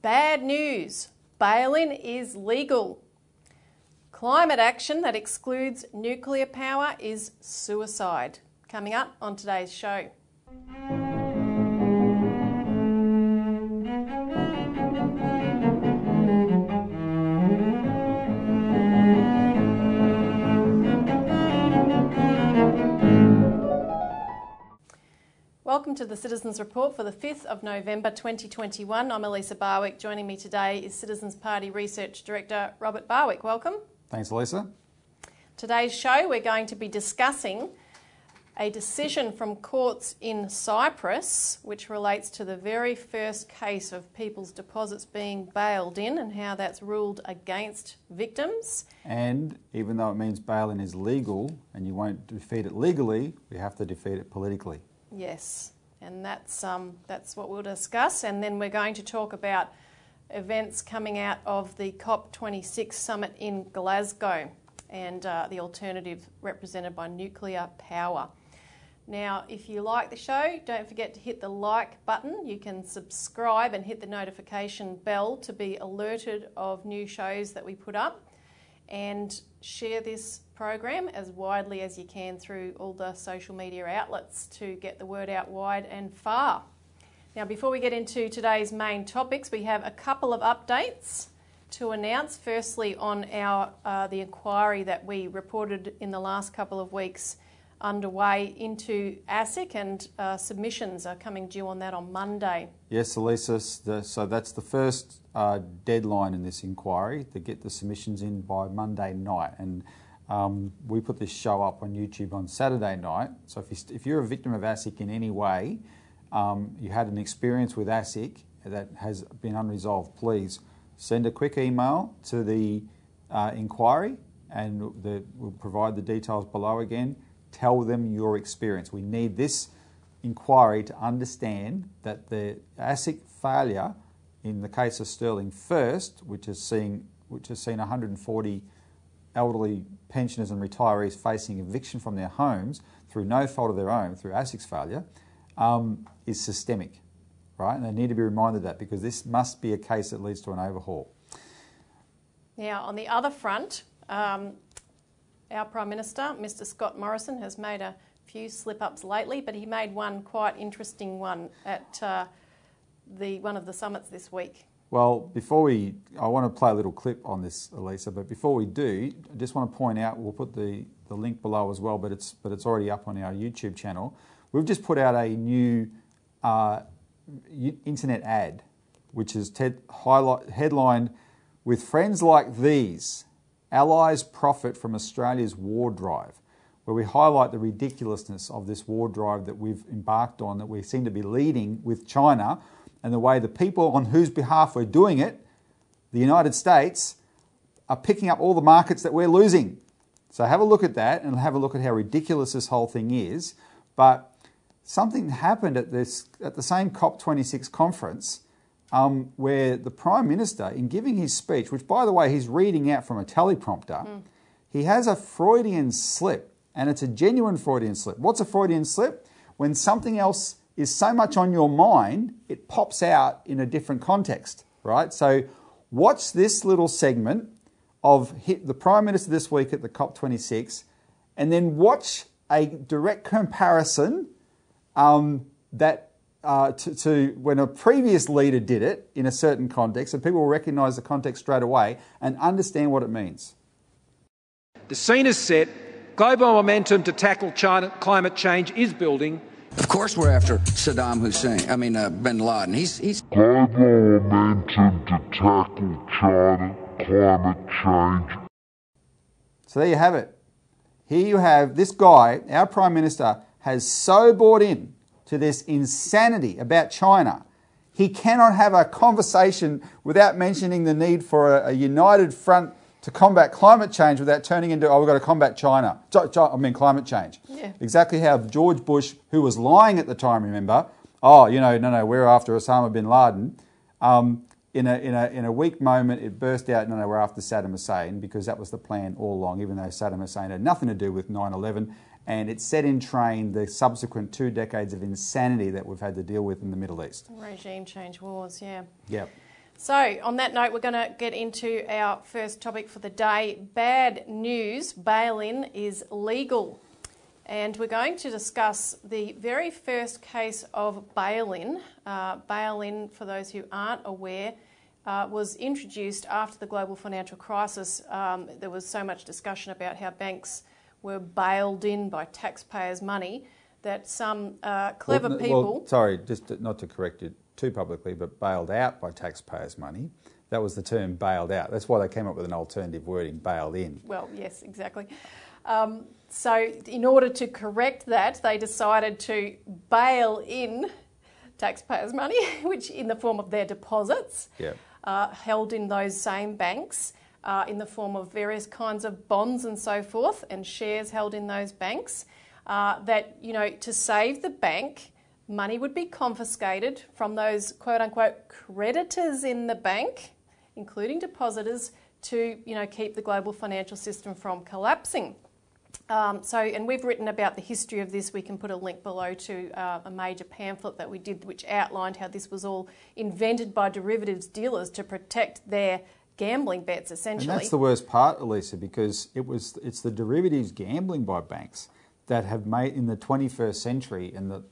Bad news, bail-in is legal. Climate action that excludes nuclear power is suicide. Coming up on today's show. Welcome to the Citizens Report for the 5th of November 2021. I'm Elisa Barwick. Joining me today is Citizens Party Research Director Robert Barwick. Welcome. Thanks, Elisa. Today's show we're going to be discussing a decision from courts in Cyprus which relates to the very first case of people's deposits being bailed in and how that's ruled against victims. And even though it means bail-in is legal and you won't defeat it legally, we have to defeat it politically. Yes, and that's what we'll discuss. And then we're going to talk about events coming out of the COP26 summit in Glasgow and the alternative represented by nuclear power. Now, if you like the show, don't forget to hit the like button. You can subscribe and hit the notification bell to be alerted of new shows that we put up. And share this program as widely as you can through all the social media outlets to get the word out wide and far. Now, before we get into today's main topics, we have a couple of updates to announce. Firstly, on our the inquiry that we reported in the last couple of weeks underway into ASIC, and submissions are coming due on that on Monday. Yes, Elisa, so that's the first deadline in this inquiry to get the submissions in by Monday night, and we put this show up on YouTube on Saturday night. So if you're a victim of ASIC in any way, you had an experience with ASIC that has been unresolved, please send a quick email to the inquiry, and we'll provide the details below again. Tell them your experience. We need this inquiry to understand that the ASIC failure in the case of Sterling First, which has seen 140 elderly pensioners and retirees facing eviction from their homes through no fault of their own, through ASIC's failure, is systemic, right? And they need to be reminded of that, because this must be a case that leads to an overhaul. Now, on the other front, our Prime Minister, Mr. Scott Morrison, has made a few slip-ups lately, but he made one quite interesting one at one of the summits this week. Well, I want to play a little clip on this, Elisa, but before we do, I just want to point out, we'll put the link below as well, but it's already up on our YouTube channel. We've just put out a new internet ad, which is headlined, "With Friends Like These, Allies Profit from Australia's War Drive," where we highlight the ridiculousness of this war drive that we've embarked on, that we seem to be leading with China, and the way the people on whose behalf we're doing it, the United States, are picking up all the markets that we're losing. So have a look at that, and have a look at how ridiculous this whole thing is. But something happened at the same COP26 conference, where the Prime Minister, in giving his speech, which, by the way, he's reading out from a teleprompter, he has a Freudian slip, and it's a genuine Freudian slip. What's a Freudian slip? When something else is so much on your mind, it pops out in a different context, right? So watch this little segment of the Prime Minister this week at the COP26, and then watch a direct comparison to when a previous leader did it in a certain context, and people will recognise the context straight away and understand what it means. The scene is set. Global momentum to tackle climate change is building. Of course we're after Saddam Hussein. I mean, bin Laden. He's global momentum to tackle climate change. So there you have it. Here you have this guy, our Prime Minister, has so bought in to this insanity about China. He cannot have a conversation without mentioning the need for a united front to combat climate change without turning into, oh, we've got to combat China. Climate change. Yeah. Exactly how George Bush, who was lying at the time, remember, no, we're after Osama bin Laden. In a weak moment, it burst out, no, we're after Saddam Hussein, because that was the plan all along, even though Saddam Hussein had nothing to do with 9/11, and it set in train the subsequent 2 decades of insanity that we've had to deal with in the Middle East. Regime change wars, yeah. Yep. So on that note, we're going to get into our first topic for the day. Bad news, bail-in is legal. And we're going to discuss the very first case of bail-in. Bail-in, for those who aren't aware, was introduced after the global financial crisis. There was so much discussion about how banks were bailed in by taxpayers' money that some clever people... Well, sorry, just not to correct you too publicly, but bailed out by taxpayers' money. That was the term, bailed out. That's why they came up with an alternative wording, bailed in. Well, yes, exactly. So in order to correct that, they decided to bail in taxpayers' money, which in the form of their deposits, held in those same banks, in the form of various kinds of bonds and so forth, and shares held in those banks, that, you know, to save the bank, money would be confiscated from those quote-unquote creditors in the bank, including depositors, to, you know, keep the global financial system from collapsing. So, and we've written about the history of this. We can put a link below to a major pamphlet that we did, which outlined how this was all invented by derivatives dealers to protect their gambling bets, essentially. And that's the worst part, Elisa, because it's the derivatives gambling by banks that have made in the 21st century and the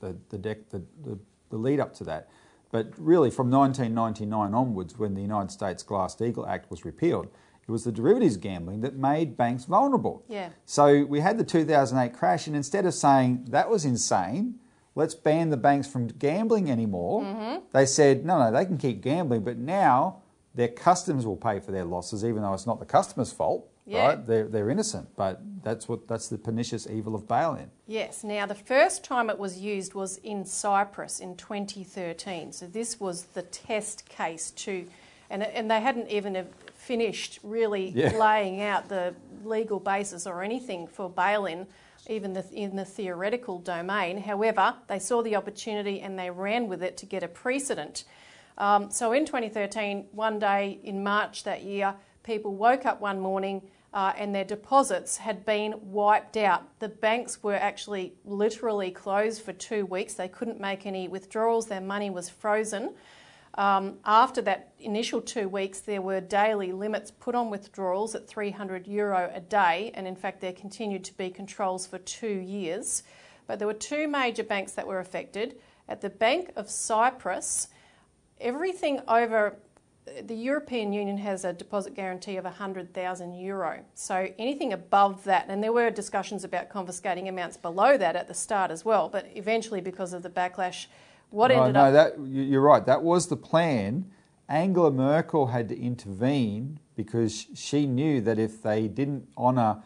lead up to that. But really from 1999 onwards, when the United States Glass-Steagall Act was repealed, it was the derivatives gambling that made banks vulnerable. Yeah. So we had the 2008 crash, and instead of saying, that was insane, let's ban the banks from gambling anymore, they said, no, they can keep gambling, but now their customers will pay for their losses, even though it's not the customer's fault. Yeah. Right? They're innocent, but that's the pernicious evil of bail-in. Yes. Now, the first time it was used was in Cyprus in 2013. So this was the test case too, and they hadn't even finished really laying out the legal basis or anything for bail-in, even in the theoretical domain. However, they saw the opportunity and they ran with it to get a precedent. So in 2013, one day in March that year, people woke up one morning and their deposits had been wiped out. The banks were actually literally closed for 2 weeks. They couldn't make any withdrawals. Their money was frozen. After that initial 2 weeks, there were daily limits put on withdrawals at €300 a day, and in fact there continued to be controls for 2 years. But there were two major banks that were affected. At the Bank of Cyprus, everything over... The European Union has a deposit guarantee of €100,000. So anything above that, and there were discussions about confiscating amounts below that at the start as well, but eventually because of the backlash, you're right, that was the plan. Angela Merkel had to intervene because she knew that if they didn't honour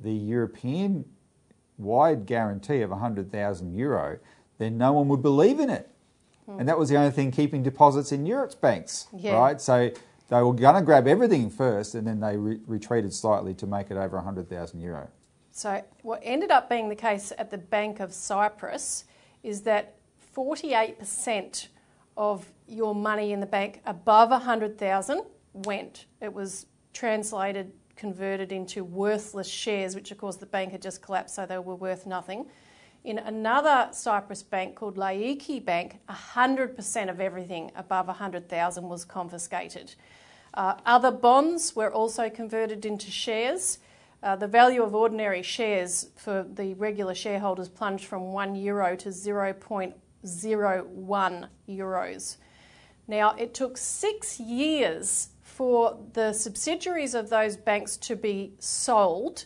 the European-wide guarantee of €100,000, then no one would believe in it. And that was the only thing keeping deposits in Europe's banks, right? So they were going to grab everything first, and then they retreated slightly to make it over €100,000. So what ended up being the case at the Bank of Cyprus is that 48% of your money in the bank above 100,000 went. It was translated, converted into worthless shares, which of course the bank had just collapsed, so they were worth nothing. In another Cyprus bank called Laiki Bank, 100% of everything above 100,000 was confiscated. Other bonds were also converted into shares. The value of ordinary shares for the regular shareholders plunged from €1 to 0.01 euros. Now, it took 6 years for the subsidiaries of those banks to be sold,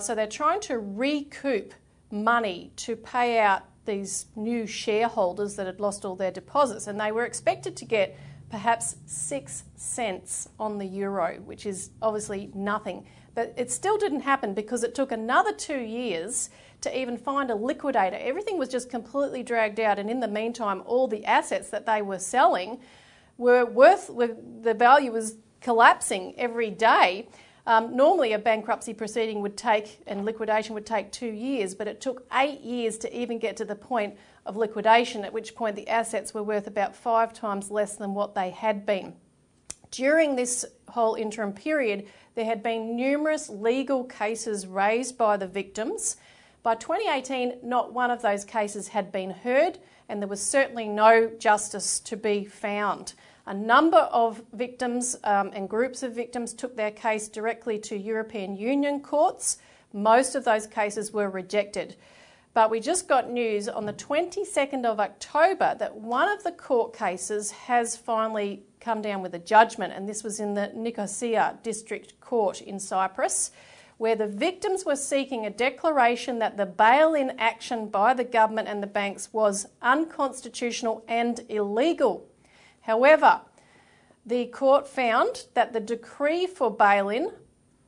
so they're trying to recoup money to pay out these new shareholders that had lost all their deposits, and they were expected to get perhaps 6 cents on the euro, which is obviously nothing. But it still didn't happen because it took another 2 years to even find a liquidator. Everything was just completely dragged out, and in the meantime, all the assets that they were selling the value was collapsing every day. Normally a bankruptcy proceeding would take, and liquidation would take 2 years, but it took 8 years to even get to the point of liquidation, at which point the assets were worth about 5 times less than what they had been. During this whole interim period, there had been numerous legal cases raised by the victims. By 2018, not one of those cases had been heard, and there was certainly no justice to be found. A number of victims and groups of victims took their case directly to European Union courts. Most of those cases were rejected. But we just got news on the 22nd of October that one of the court cases has finally come down with a judgment, and this was in the Nicosia District Court in Cyprus, where the victims were seeking a declaration that the bail-in action by the government and the banks was unconstitutional and illegal. However, the court found that the decree for bail-in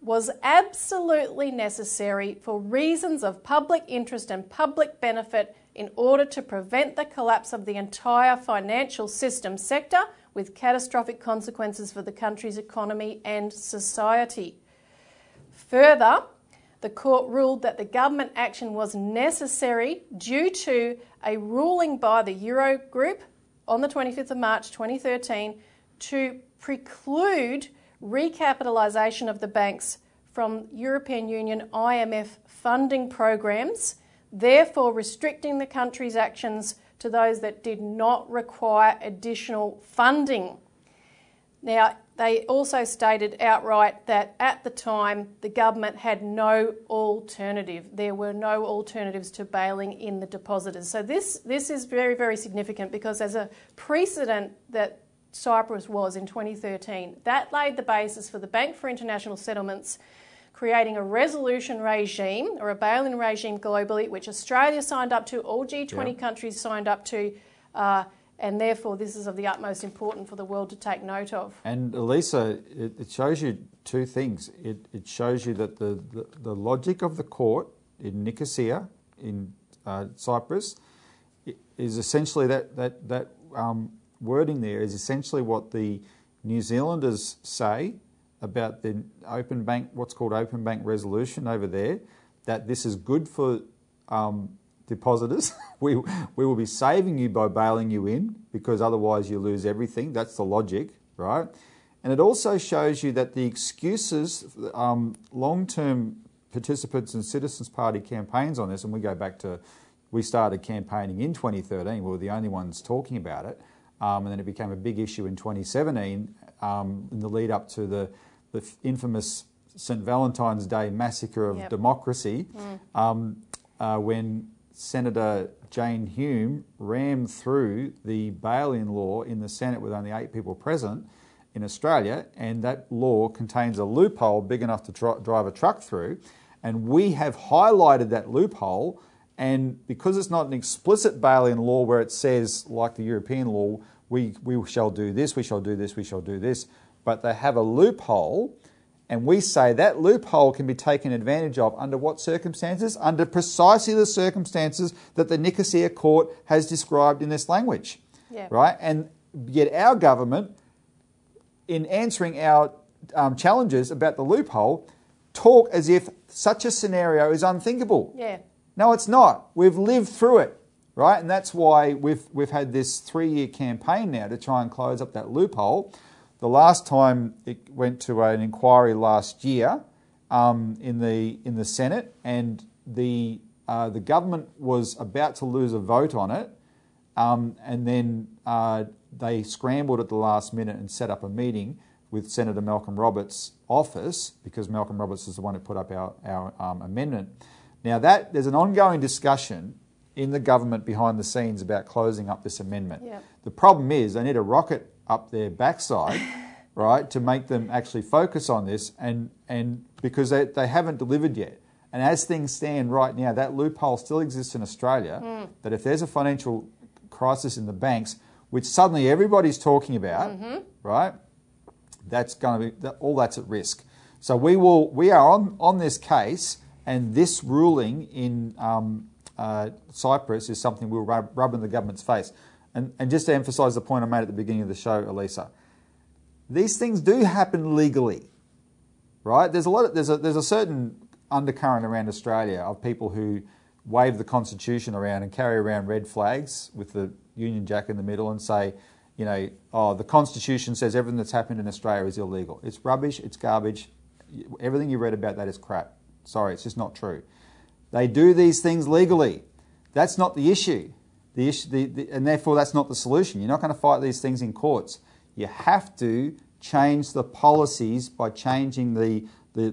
was absolutely necessary for reasons of public interest and public benefit in order to prevent the collapse of the entire financial system sector with catastrophic consequences for the country's economy and society. Further, the court ruled that the government action was necessary due to a ruling by the Eurogroup on the 25th of March 2013 to preclude recapitalisation of the banks from European Union IMF funding programs, therefore restricting the country's actions to those that did not require additional funding. Now, they also stated outright that at the time the government had no alternative. There were no alternatives to bailing in the depositors. So this is very, very significant because as a precedent that Cyprus was in 2013, that laid the basis for the Bank for International Settlements creating a resolution regime or a bail-in regime globally, which Australia signed up to, all G20 countries signed up to, and therefore this is of the utmost importance for the world to take note of. And Elisa, it shows you two things. It shows you that the logic of the court in Nicosia, in Cyprus, is essentially that wording there is essentially what the New Zealanders say about the open bank, what's called open bank resolution over there, that this is good for depositors. we will be saving you by bailing you in because otherwise you lose everything. That's the logic, right? And it also shows you that the excuses, long-term participants in Citizens Party campaigns on this, and we go back to, we started campaigning in 2013, we were the only ones talking about it, and then it became a big issue in 2017 in the lead up to the infamous St. Valentine's Day massacre of democracy, when Senator Jane Hume rammed through the bail-in law in the Senate with only 8 people present in Australia, and that law contains a loophole big enough to drive a truck through, and we have highlighted that loophole, and because it's not an explicit bail-in law where it says, like the European law, we shall do this, we shall do this, we shall do this, but they have a loophole. And we say that loophole can be taken advantage of under what circumstances? Under precisely the circumstances that the Nicosia court has described in this language, right? And yet our government, in answering our challenges about the loophole, talk as if such a scenario is unthinkable. Yeah. No, it's not. We've lived through it, right? And that's why we've had this 3-year campaign now to try and close up that loophole. The last time it went to an inquiry last year in the Senate, and the government was about to lose a vote on it, and then they scrambled at the last minute and set up a meeting with Senator Malcolm Roberts' office, because Malcolm Roberts is the one who put up our amendment. Now that there's an ongoing discussion in the government behind the scenes about closing up this amendment. Yep. The problem is they need a rocket up their backside, right, to make them actually focus on this, and because they haven't delivered yet. And as things stand right now, that loophole still exists in Australia, that if there's a financial crisis in the banks, which suddenly everybody's talking about, right, that's going to be, all that's at risk. So we are on this case, and this ruling in Cyprus is something we'll rub in the government's face. And just to emphasise the point I made at the beginning of the show, Elisa, these things do happen legally, right? There's a certain undercurrent around Australia of people who wave the Constitution around and carry around red flags with the Union Jack in the middle and say, you know, oh, the Constitution says everything that's happened in Australia is illegal. It's rubbish, it's garbage. Everything you read about that is crap. Sorry, it's just not true. They do these things legally. That's not the issue. And therefore that's not the solution. You're not going to fight these things in courts. You have to change the policies by changing the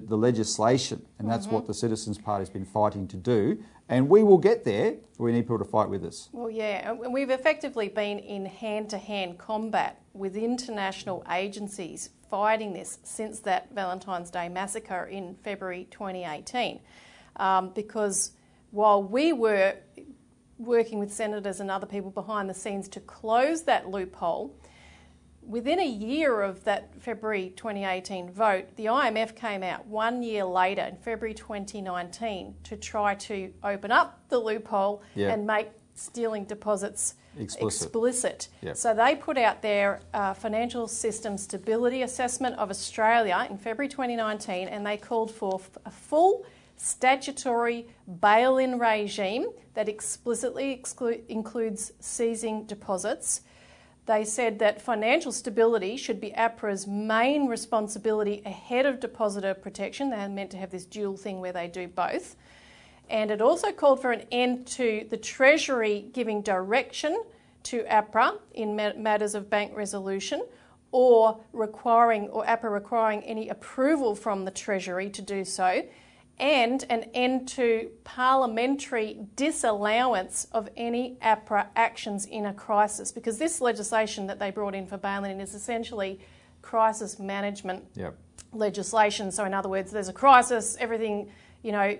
legislation, and that's what the Citizens Party has been fighting to do. And we will get there, but we need people to fight with us. Well, yeah, and we've effectively been in hand-to-hand combat with international agencies fighting this since that Valentine's Day massacre in February 2018. Because while we were working with senators and other people behind the scenes to close that loophole, within a year of that February 2018 vote, the IMF came out 1 year later in February 2019 to try to open up the loophole and make stealing deposits explicit. Yep. So they put out their Financial System Stability Assessment of Australia in February 2019, and they called for a full statutory bail-in regime that explicitly includes seizing deposits. They said that financial stability should be APRA's main responsibility ahead of depositor protection. They're meant to have this dual thing where they do both. And it also called for an end to the Treasury giving direction to APRA in matters of bank resolution, or APRA requiring any approval from the Treasury to do so, and an end to parliamentary disallowance of any APRA actions in a crisis, because this legislation that they brought in for bail-in is essentially crisis management legislation. So in other words, there's a crisis, everything, you know,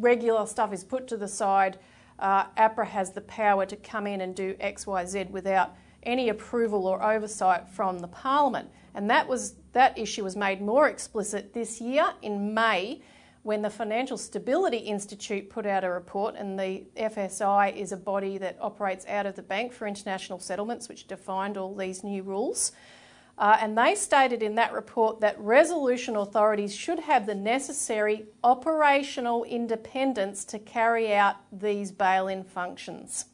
regular stuff is put to the side. APRA has the power to come in and do X, Y, Z without any approval or oversight from the Parliament. And that issue was made more explicit this year in May, when the Financial Stability Institute put out a report, and the FSI is a body that operates out of the Bank for International Settlements, which defined all these new rules. And they stated in that report that resolution authorities should have the necessary operational independence to carry out these bail-in functions.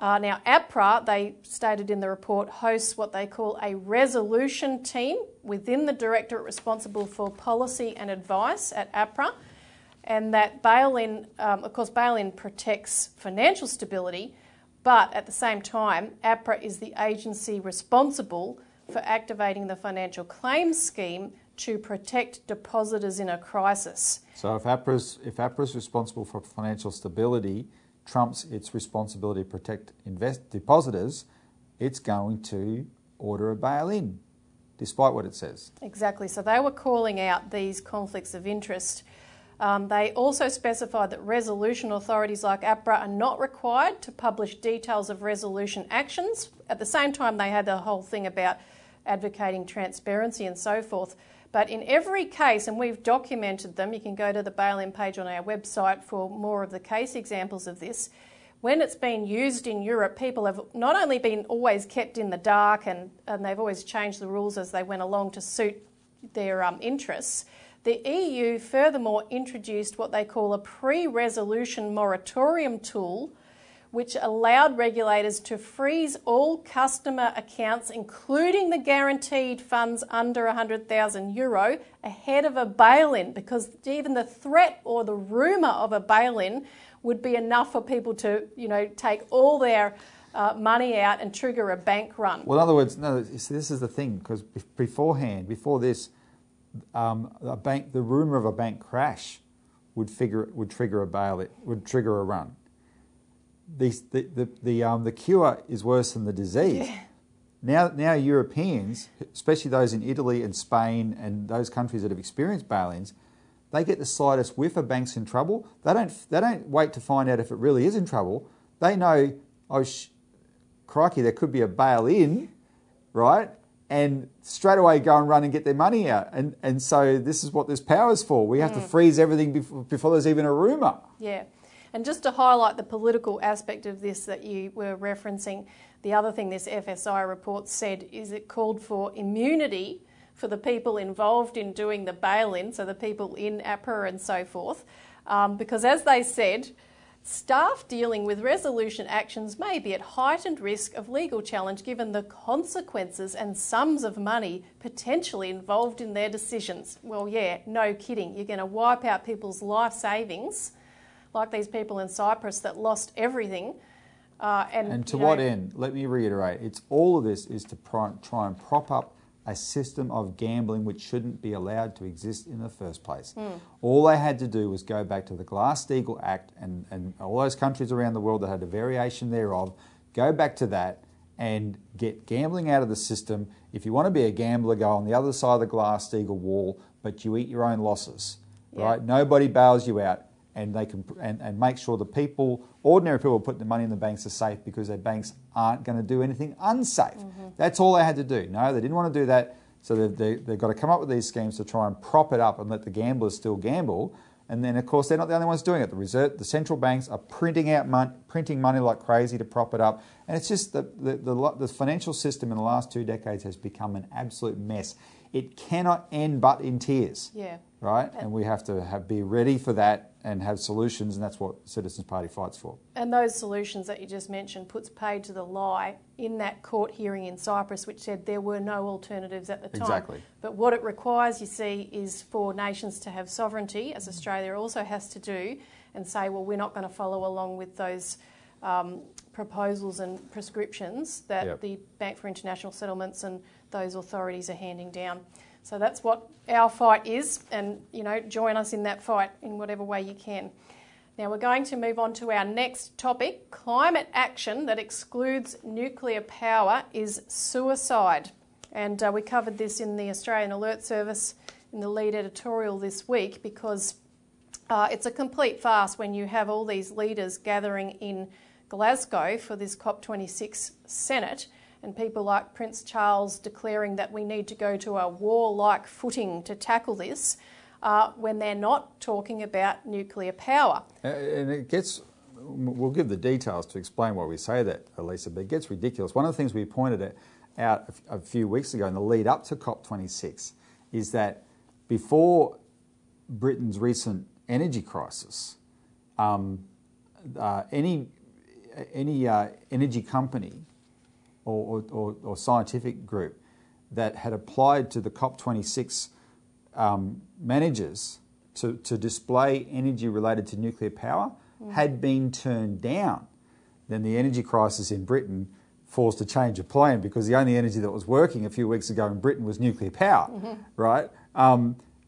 Now, APRA, they stated in the report, hosts what they call a resolution team within the directorate responsible for policy and advice at APRA, and that bail-in, of course, bail-in protects financial stability, but at the same time, APRA is the agency responsible for activating the financial claims scheme to protect depositors in a crisis. So if APRA's responsible for financial stability, trumps its responsibility to protect depositors, it's going to order a bail-in, despite what it says. Exactly. So they were calling out these conflicts of interest. They also specified that resolution authorities like APRA are not required to publish details of resolution actions. At the same time, they had the whole thing about advocating transparency and so forth. But in every case, and we've documented them, you can go to the bail-in page on our website for more of the case examples of this. When it's been used in Europe, people have not only been always kept in the dark and they've always changed the rules as they went along to suit their interests. The EU furthermore introduced what they call a pre-resolution moratorium tool, which allowed regulators to freeze all customer accounts, including the guaranteed funds under €100,000, ahead of a bail-in, because even the threat or the rumour of a bail-in would be enough for people to, you know, take all their money out and trigger a bank run. Well, in other words, no, this is the thing, because before this, the rumour of a bank crash would trigger a run. The cure is worse than the disease. Yeah. Now Europeans, especially those in Italy and Spain and those countries that have experienced bail-ins, they get the slightest whiff of banks in trouble. They don't wait to find out if it really is in trouble. They know, crikey, there could be a bail-in, right? And straight away go and run and get their money out. And so this is what this power's for. We have to freeze everything before there's even a rumour. Yeah. And just to highlight the political aspect of this that you were referencing, the other thing this FSI report said is it called for immunity for the people involved in doing the bail-in, so the people in APRA and so forth, because as they said, staff dealing with resolution actions may be at heightened risk of legal challenge given the consequences and sums of money potentially involved in their decisions. Well, yeah, no kidding. You're going to wipe out people's life savings, like these people in Cyprus that lost everything And to what end? Let me reiterate, it's all of this is to try and prop up a system of gambling which shouldn't be allowed to exist in the first place. Mm. All they had to do was go back to the Glass-Steagall Act and all those countries around the world that had a variation thereof, go back to that and get gambling out of the system. If you want to be a gambler, go on the other side of the Glass-Steagall wall, but you eat your own losses, right? Nobody bails you out, and they can and make sure the people, ordinary people, put their money in the banks are safe because their banks aren't going to do anything unsafe. Mm-hmm. That's all they had to do. No, they didn't want to do that, so they've got to come up with these schemes to try and prop it up and let the gamblers still gamble. And then, of course, they're not the only ones doing it. The central banks are printing money like crazy to prop it up. And it's just the financial system in the last 2 decades has become an absolute mess. It cannot end but in tears, right? And we have to be ready for that and have solutions, and that's what Citizens Party fights for. And those solutions that you just mentioned puts paid to the lie in that court hearing in Cyprus, which said there were no alternatives at the time. Exactly. But what it requires, you see, is for nations to have sovereignty, as Australia also has to do, and say, well, we're not going to follow along with those proposals and prescriptions that the Bank for International Settlements and those authorities are handing down. So that's what our fight is, and, you know, join us in that fight in whatever way you can. Now we're going to move on to our next topic. Climate action that excludes nuclear power is suicide. And we covered this in the Australian Alert Service in the lead editorial this week, because it's a complete farce when you have all these leaders gathering in Glasgow for this COP26 Senate, and people like Prince Charles declaring that we need to go to a warlike footing to tackle this, when they're not talking about nuclear power. And it gets, we'll give the details to explain why we say that, Elisa, but it gets ridiculous. One of the things we pointed out a few weeks ago in the lead up to COP26 is that before Britain's recent energy crisis, any energy company or scientific group that had applied to the COP26 managers to display energy related to nuclear power had been turned down. Then the energy crisis in Britain forced a change of plan, because the only energy that was working a few weeks ago in Britain was nuclear power, right?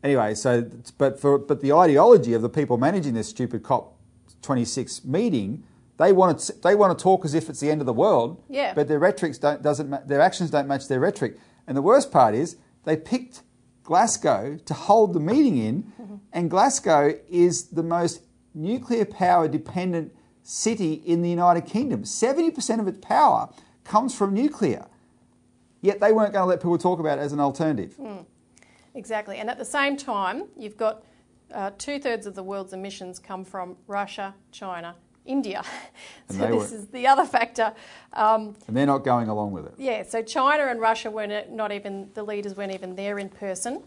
Anyway, so but the ideology of the people managing this stupid COP26 meeting. They want to talk as if it's the end of the world, but their rhetoric their actions don't match their rhetoric. And the worst part is they picked Glasgow to hold the meeting in, and Glasgow is the most nuclear power dependent city in the United Kingdom. 70% of its power comes from nuclear. Yet they weren't going to let people talk about it as an alternative. Mm. Exactly. And at the same time, you've got 2/3 of the world's emissions come from Russia, China, India. So this is the other factor. And they're not going along with it. Yeah, so China and Russia the leaders weren't even there in person.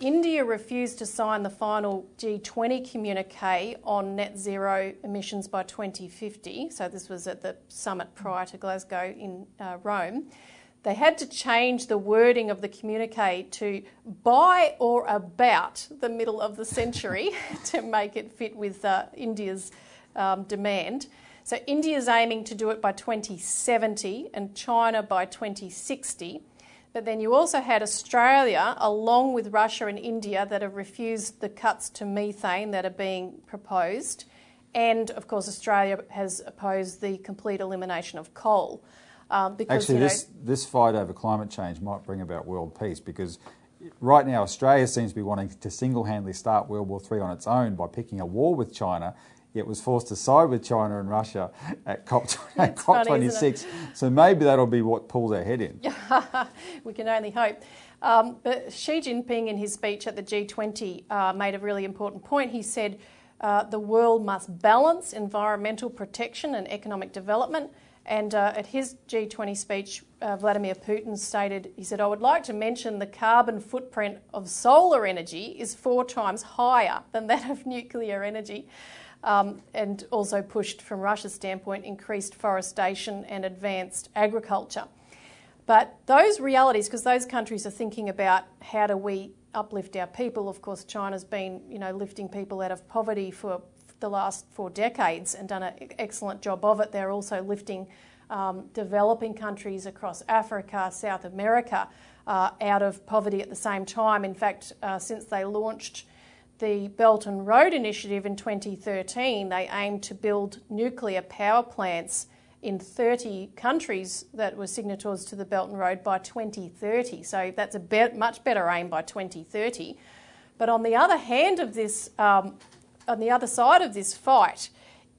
India refused to sign the final G20 communique on net zero emissions by 2050. So this was at the summit prior to Glasgow in Rome. They had to change the wording of the communique to by or about the middle of the century to make it fit with India's demand. So India's aiming to do it by 2070 and China by 2060. But then you also had Australia, along with Russia and India, that have refused the cuts to methane that are being proposed. And, of course, Australia has opposed the complete elimination of coal. Because, actually, this fight over climate change might bring about world peace, because right now Australia seems to be wanting to single-handedly start World War III on its own by picking a war with China. It was forced to side with China and Russia at COP26. So maybe that'll be what pulls our head in. We can only hope. But Xi Jinping, in his speech at the G20, made a really important point. He said the world must balance environmental protection and economic development. And at his G20 speech, Vladimir Putin stated, he said, "I would like to mention the carbon footprint of solar energy is 4 times higher than that of nuclear energy." And also pushed, from Russia's standpoint, increased forestation and advanced agriculture. But those realities, because those countries are thinking about how do we uplift our people. Of course, China's been, lifting people out of poverty for the last 4 decades and done an excellent job of it. They're also lifting developing countries across Africa, South America, out of poverty at the same time. In fact, since they launched the Belt and Road Initiative in 2013, they aimed to build nuclear power plants in 30 countries that were signatories to the Belt and Road by 2030. So that's a much better aim by 2030. But on the other hand of this, on the other side of this fight,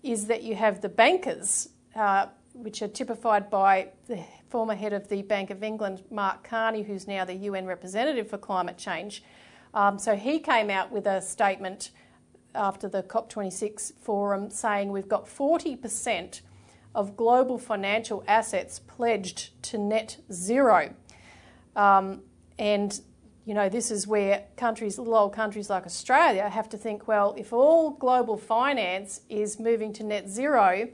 is that you have the bankers, which are typified by the former head of the Bank of England, Mark Carney, who's now the UN representative for climate change. So he came out with a statement after the COP26 forum saying we've got 40% of global financial assets pledged to net zero. And, you know, this is where countries, little old countries like Australia have to think, well, if all global finance is moving to net zero,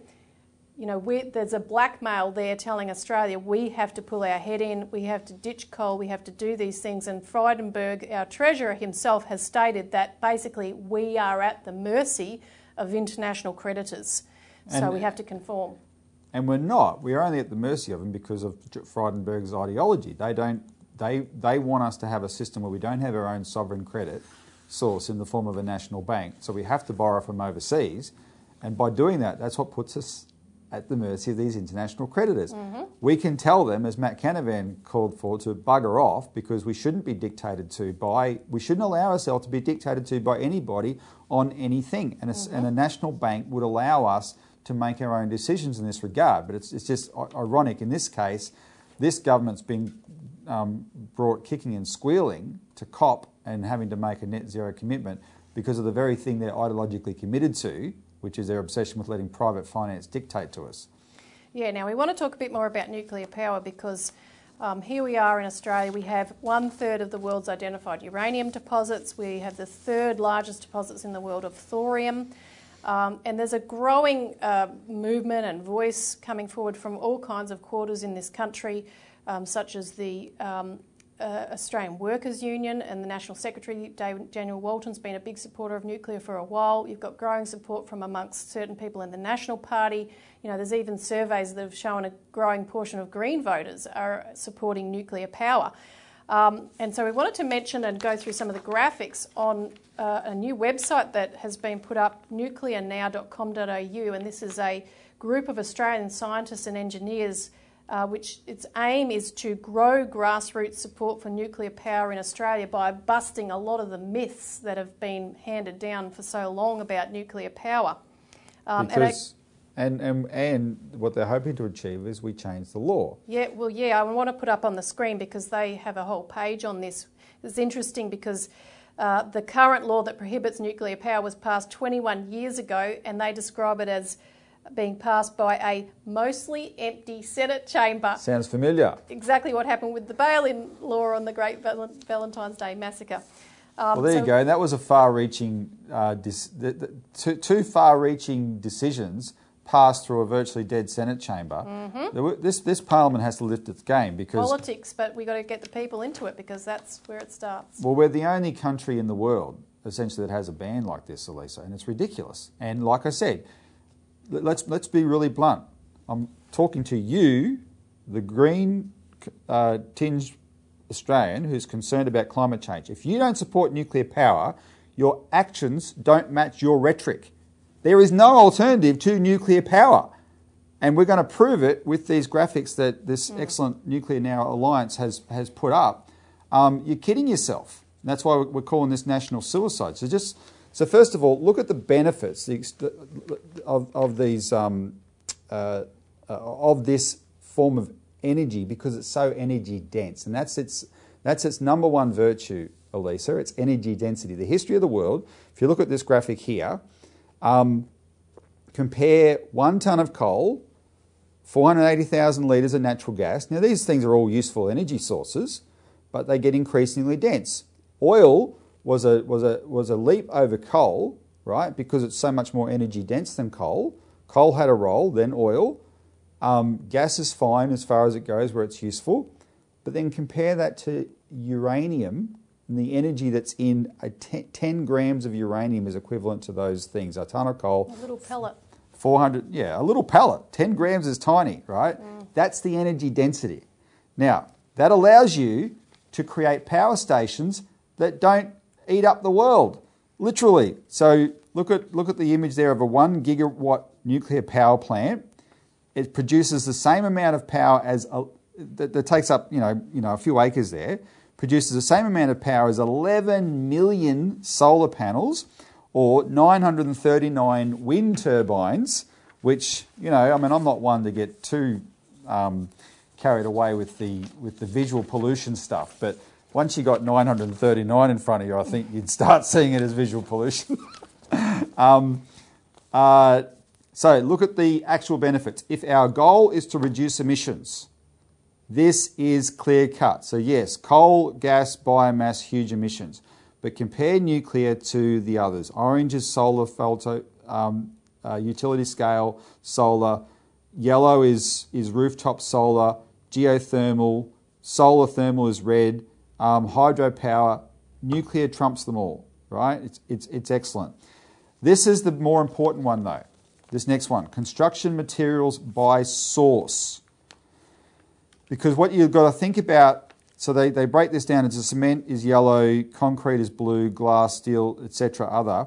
you know, there's a blackmail there telling Australia we have to pull our head in, we have to ditch coal, we have to do these things. And Frydenberg, our treasurer himself, has stated that basically we are at the mercy of international creditors. So we have to conform. And we're not. We're only at the mercy of them because of Frydenberg's ideology. They want us to have a system where we don't have our own sovereign credit source in the form of a national bank. So we have to borrow from overseas. And by doing that, that's what puts us at the mercy of these international creditors. Mm-hmm. We can tell them, as Matt Canavan called for, to bugger off because we shouldn't be dictated to by, we shouldn't allow ourselves to be dictated to by anybody on anything. And a national bank would allow us to make our own decisions in this regard. But it's just ironic in this case, this government's been brought kicking and squealing to COP and having to make a net zero commitment because of the very thing they're ideologically committed to, which is their obsession with letting private finance dictate to us. Yeah, now we want to talk a bit more about nuclear power because here we are in Australia. We have 1/3 of the world's identified uranium deposits. We have the 3rd largest deposits in the world of thorium. And there's a growing movement and voice coming forward from all kinds of quarters in this country, such as the Australian Workers' Union, and the National Secretary Daniel Walton's been a big supporter of nuclear for a while. You've got growing support from amongst certain people in the National Party. You know, there's even surveys that have shown a growing portion of Green voters are supporting nuclear power. And so we wanted to mention and go through some of the graphics on a new website that has been put up, nuclearnow.com.au, and this is a group of Australian scientists and engineers which its aim is to grow grassroots support for nuclear power in Australia by busting a lot of the myths that have been handed down for so long about nuclear power. And what they're hoping to achieve is we change the law. Yeah, well, yeah, I want to put up on the screen because they have a whole page on this. It's interesting because the current law that prohibits nuclear power was passed 21 years ago, and they describe it as being passed by a mostly empty Senate chamber. Sounds familiar. Exactly what happened with the bail-in law on the Great Valentine's Day Massacre. Well, there you go. And that was a far-reaching, two far-reaching decisions passed through a virtually dead Senate chamber. Mm-hmm. This Parliament has to lift its game because politics, but we've got to get the people into it because that's where it starts. Well, we're the only country in the world, essentially, that has a ban like this, Elisa, and it's ridiculous. And like I said, Let's be really blunt. I'm talking to you, the green-tinged Australian who's concerned about climate change. If you don't support nuclear power, your actions don't match your rhetoric. There is no alternative to nuclear power. And we're going to prove it with these graphics that this excellent Nuclear Now Alliance has put up. You're kidding yourself. And that's why we're calling this national suicide. So first of all, look at the benefits of this form of energy because it's so energy dense, and that's its number one virtue, Elisa. It's energy density. The history of the world. If you look at this graphic here, compare 1 ton of coal, 480,000 litres of natural gas. Now these things are all useful energy sources, but they get increasingly dense. Oil was a leap over coal, right? Because it's so much more energy dense than coal. Coal had a role, then oil. Gas is fine as far as it goes where it's useful. But then compare that to uranium and the energy that's in 10 grams of uranium is equivalent to those things. A tonne of coal. A little pellet. 400, yeah, a little pellet. 10 grams is tiny, right? Mm. That's the energy density. Now, that allows you to create power stations that don't eat up the world, literally. So look at the image there of a 1 gigawatt nuclear power plant. It produces the same amount of power as that takes up a few acres there. Produces the same amount of power as 11 million solar panels, or 939 wind turbines. Which I'm not one to get too carried away with the visual pollution stuff, but once you got 939 in front of you, I think you'd start seeing it as visual pollution. So look at the actual benefits. If our goal is to reduce emissions, this is clear cut. So yes, coal, gas, biomass, huge emissions. But compare nuclear to the others. Orange is solar, photo, utility scale solar. Yellow is rooftop solar, geothermal. Solar thermal is red. Hydropower, nuclear trumps them all, right? It's excellent. This is the more important one, though. This next one, construction materials by source. Because what you've got to think about, so they break this down into cement is yellow, concrete is blue, glass, steel, etc. other.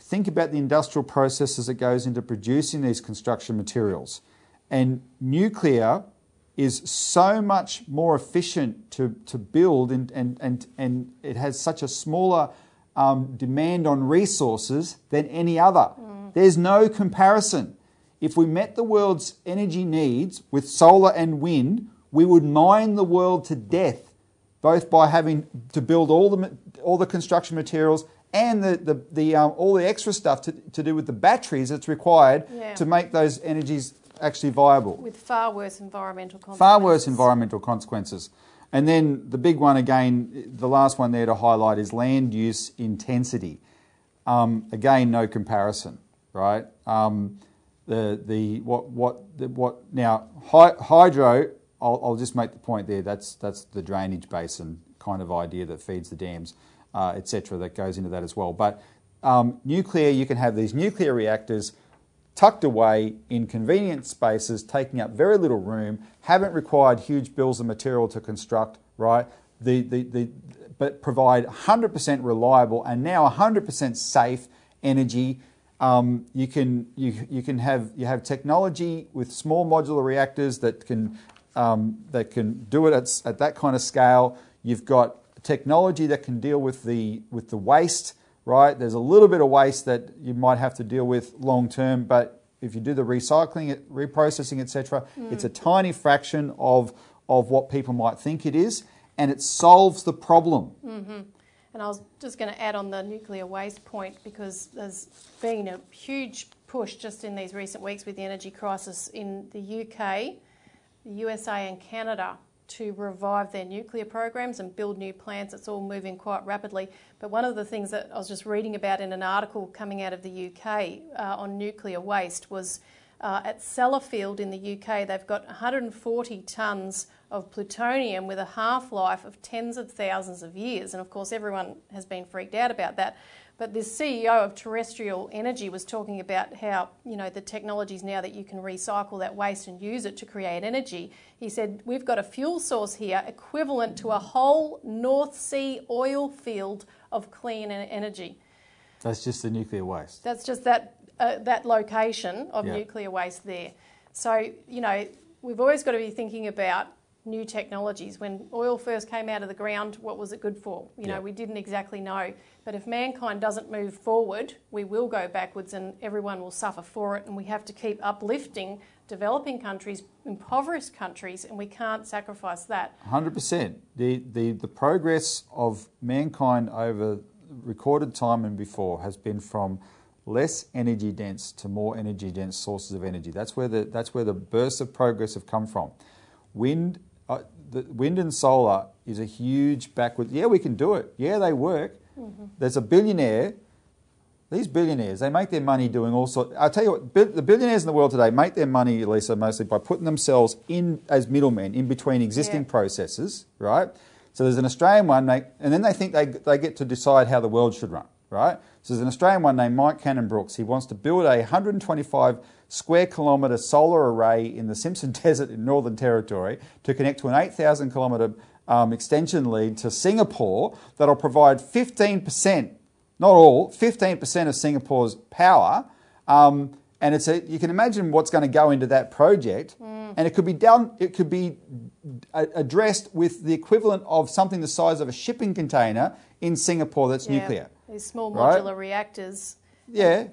Think about the industrial processes that goes into producing these construction materials. And nuclear is so much more efficient to build and it has such a smaller demand on resources than any other. Mm. There's no comparison. If we met the world's energy needs with solar and wind, we would mine the world to death, both by having to build all the construction materials and the all the extra stuff to do with the batteries that's required to make those energies actually viable. With far worse environmental consequences. And then the big one again, the last one there to highlight is land use intensity. Again, no comparison, right? Hydro, I'll just make the point there. That's the drainage basin kind of idea that feeds the dams, etc. That goes into that as well. But nuclear, you can have these nuclear reactors tucked away in convenient spaces, taking up very little room, haven't required huge bills of material to construct, right? But provide 100% reliable and now 100% safe energy. You have technology with small modular reactors that can do it at that kind of scale. You've got technology that can deal with the waste. Right, there's a little bit of waste that you might have to deal with long term, but if you do the recycling, reprocessing, etc., it's a tiny fraction of what people might think it is, and it solves the problem. Mm-hmm. And I was just going to add on the nuclear waste point, because there's been a huge push just in these recent weeks with the energy crisis in the UK, the USA, and Canada to revive their nuclear programs and build new plants. It's all moving quite rapidly. But one of the things that I was just reading about in an article coming out of the UK on nuclear waste was at Sellafield in the UK, they've got 140 tonnes of plutonium with a half-life of tens of thousands of years. And of course, everyone has been freaked out about that. But the CEO of Terrestrial Energy was talking about how, the technologies now that you can recycle that waste and use it to create energy. He said, we've got a fuel source here equivalent to a whole North Sea oil field of clean energy. That's just the nuclear waste. That's just that location of nuclear waste there. So, we've always got to be thinking about new technologies. When oil first came out of the ground, what was it good for? We didn't exactly know. But if mankind doesn't move forward, we will go backwards and everyone will suffer for it. And we have to keep uplifting developing countries, impoverished countries, and we can't sacrifice that. 100%. The progress of mankind over recorded time and before has been from less energy dense to more energy dense sources of energy. That's where the bursts of progress have come from. Wind and solar is a huge backward. Yeah, we can do it. Yeah, they work. Mm-hmm. There's a billionaire. These billionaires, they make their money doing all sorts. I'll tell you what, the billionaires in the world today make their money, Elisa, mostly by putting themselves in as middlemen in between existing processes, right? So there's an Australian one, and then they think they get to decide how the world should run, right? So there's an Australian one named Mike Cannon-Brookes. He wants to build a 125 square kilometre solar array in the Simpson Desert in Northern Territory to connect to an 8,000 kilometre extension lead to Singapore that'll provide 15%, not all, 15% of Singapore's power. And it's a, you can imagine what's going to go into that project, and it could be done. It could be addressed with the equivalent of something the size of a shipping container in Singapore that's nuclear. These small modular reactors. Yeah.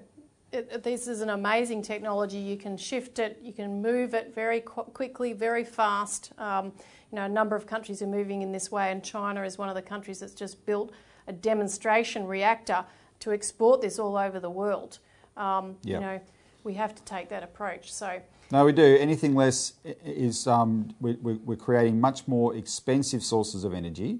This is an amazing technology. You can shift it. You can move it very quickly, very fast. You know, a number of countries are moving in this way, and China is one of the countries that's just built a demonstration reactor to export this all over the world. You know, we have to take that approach. So no, we do. Anything less is we're creating much more expensive sources of energy,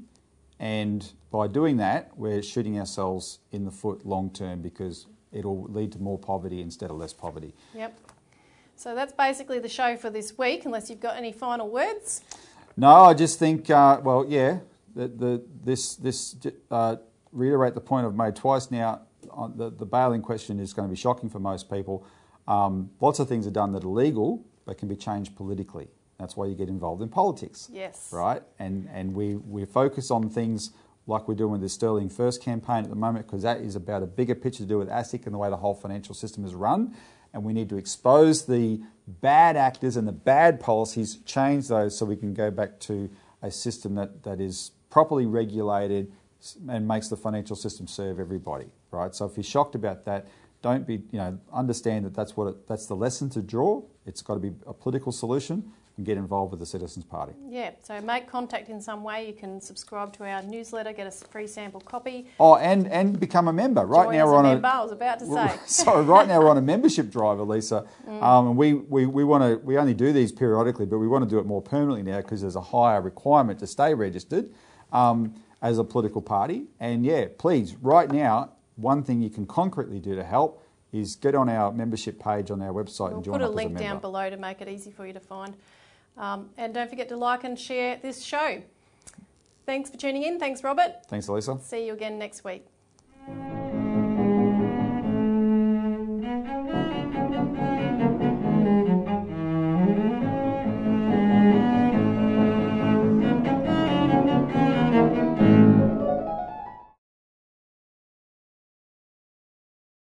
and by doing that, we're shooting ourselves in the foot long term because it'll lead to more poverty instead of less poverty. Yep. So that's basically the show for this week, unless you've got any final words. No, I just think, reiterate the point I've made twice now. The bail-in question is going to be shocking for most people. Lots of things are done that are legal but can be changed politically. That's why you get involved in politics. Yes. Right? And we focus on things like we're doing with the Sterling First campaign at the moment, because that is about a bigger picture to do with ASIC and the way the whole financial system is run. And we need to expose the bad actors and the bad policies, change those so we can go back to a system that is properly regulated and makes the financial system serve everybody. Right, so if you're shocked about that, don't be. You know, understand that that's the lesson to draw. It's got to be a political solution, and get involved with the Citizens Party. Yeah, so make contact in some way. You can subscribe to our newsletter, get a free sample copy. Oh, and become a member. Right now we're on a member. I was about to say. Sorry, right now we're on a membership drive, Elisa. And we want to. We only do these periodically, but we want to do it more permanently now because there's a higher requirement to stay registered as a political party. And yeah, please, right now. One thing you can concretely do to help is get on our membership page on our website and join up as a member. We'll put a link down below to make it easy for you to find. And don't forget to like and share this show. Thanks for tuning in. Thanks, Robert. Thanks, Elisa. See you again next week.